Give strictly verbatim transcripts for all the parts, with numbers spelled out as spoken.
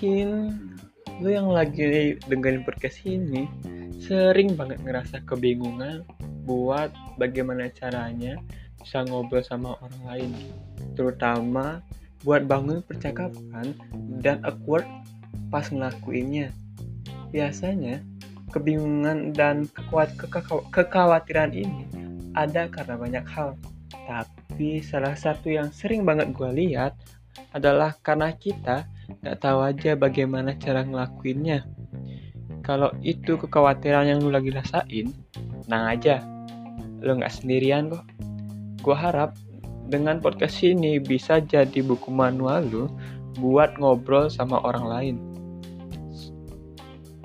mungkin lu yang lagi dengerin podcast ini sering banget ngerasa kebingungan buat bagaimana caranya bisa ngobrol sama orang lain, terutama buat bangun percakapan dan awkward pas ngelakuinnya. Biasanya kebingungan dan kekhawatiran ini ada karena banyak hal, tapi salah satu yang sering banget gue lihat adalah karena kita gak tahu aja bagaimana cara ngelakuinnya. Kalau itu kekhawatiran yang lu lagi rasain, tenang aja, lu gak sendirian kok. Gue harap dengan podcast ini bisa jadi buku manual lu buat ngobrol sama orang lain.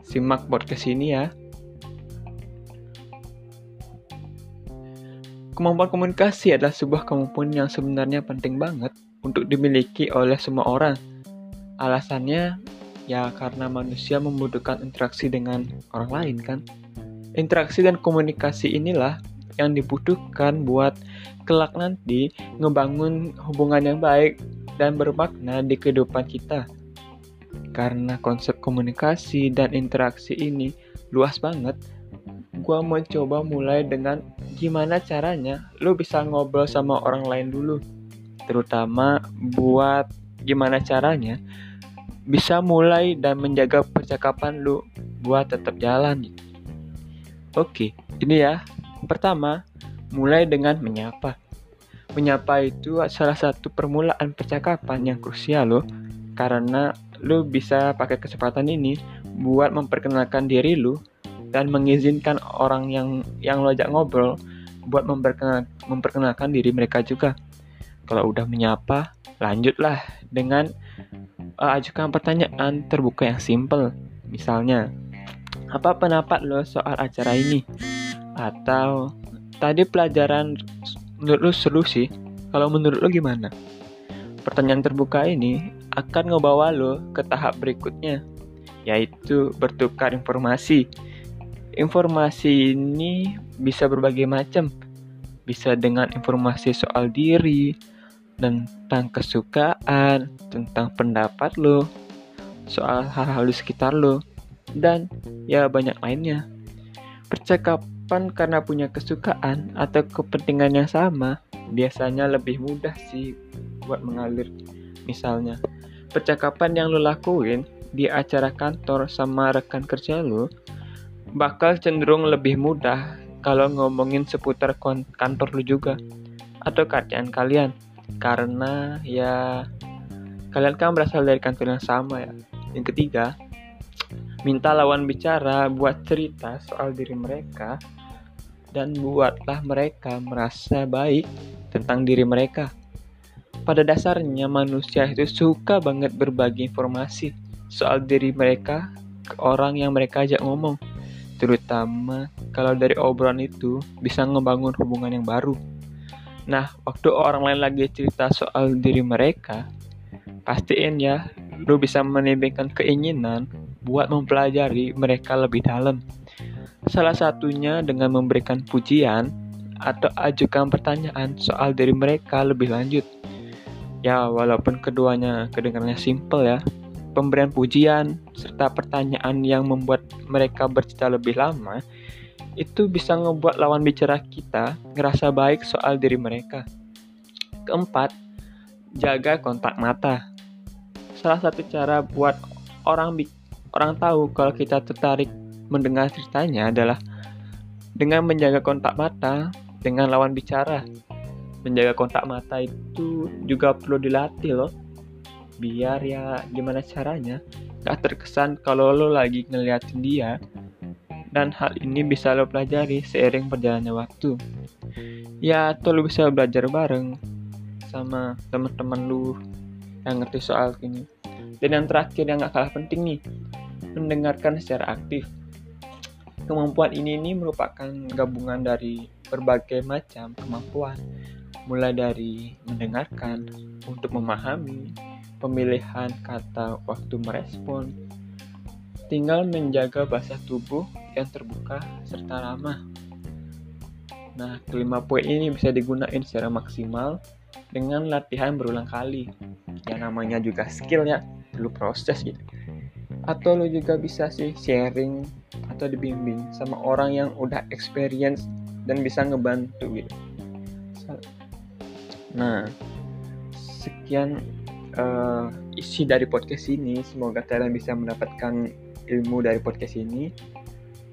Simak podcast ini ya. Kemampuan komunikasi adalah sebuah kemampuan yang sebenarnya penting banget untuk dimiliki oleh semua orang. Alasannya ya karena manusia membutuhkan interaksi dengan orang lain kan. Interaksi dan komunikasi inilah yang dibutuhkan buat kelak nanti ngebangun hubungan yang baik dan bermakna di kehidupan kita. Karena konsep komunikasi dan interaksi ini luas banget, gua mau coba mulai dengan gimana caranya lu bisa ngobrol sama orang lain dulu, terutama buat gimana caranya bisa mulai dan menjaga percakapan lu buat tetap jalan. Oke, ini ya. Pertama, mulai dengan menyapa. Menyapa itu salah satu permulaan percakapan yang krusial loh, karena lu bisa pakai kesempatan ini buat memperkenalkan diri lu dan mengizinkan orang yang yang lo ajak ngobrol buat memperkenal, memperkenalkan diri mereka juga. Kalau udah menyapa, lanjutlah dengan uh, ajukan pertanyaan terbuka yang simple. Misalnya, apa pendapat lo soal acara ini? Atau, tadi pelajaran menurut lo seru sih? Kalau menurut lo gimana? Pertanyaan terbuka ini akan ngebawa lo ke tahap berikutnya, yaitu bertukar informasi. Informasi ini bisa berbagai macam, bisa dengan informasi soal diri, tentang kesukaan, tentang pendapat lo, soal hal-hal di sekitar lo, dan ya banyak lainnya. Percakapan karena punya kesukaan atau kepentingan yang sama biasanya lebih mudah sih buat mengalir. Misalnya, percakapan yang lo lakuin di acara kantor sama rekan kerja lo bakal cenderung lebih mudah kalau ngomongin seputar kantor lu juga atau kerjaan kalian, karena ya kalian kan berasal dari kantor yang sama ya. Yang ketiga, minta lawan bicara buat cerita soal diri mereka dan buatlah mereka merasa baik tentang diri mereka. Pada dasarnya manusia itu suka banget berbagi informasi soal diri mereka ke orang yang mereka ajak ngomong, terutama kalau dari obrolan itu bisa ngebangun hubungan yang baru. Nah, waktu orang lain lagi cerita soal diri mereka, pastiin ya lu bisa menimbulkan keinginan buat mempelajari mereka lebih dalam. Salah satunya dengan memberikan pujian atau ajukan pertanyaan soal diri mereka lebih lanjut. Ya, walaupun keduanya kedengarannya simple ya, pemberian pujian serta pertanyaan yang membuat mereka bercerita lebih lama itu bisa ngebuat lawan bicara kita ngerasa baik soal diri mereka. Keempat, jaga kontak mata. Salah satu cara buat orang orang tahu kalau kita tertarik mendengar ceritanya adalah dengan menjaga kontak mata dengan lawan bicara. Menjaga kontak mata itu juga perlu dilatih loh, biar ya gimana caranya gak terkesan kalau lo lagi ngeliatin dia, dan hal ini bisa lo pelajari seiring perjalannya waktu ya, atau lo bisa belajar bareng sama teman-teman lo yang ngerti soal ini. Dan yang terakhir yang gak kalah penting nih, mendengarkan secara aktif. Kemampuan ini ini merupakan gabungan dari berbagai macam kemampuan, mulai dari mendengarkan untuk memahami, pemilihan kata waktu merespon, tinggal menjaga bahasa tubuh yang terbuka serta ramah. Nah, kelima poin ini bisa digunain secara maksimal dengan latihan berulang kali. Ya namanya juga skill ya, perlu proses gitu. atau lo juga bisa sih sharing atau dibimbing sama orang yang udah experience dan bisa ngebantu gitu. Nah, sekian uh, isi dari podcast ini. Semoga kalian bisa mendapatkan ilmu dari podcast ini.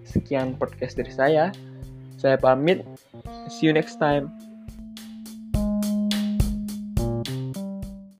Sekian podcast dari saya. Saya pamit. See you next time.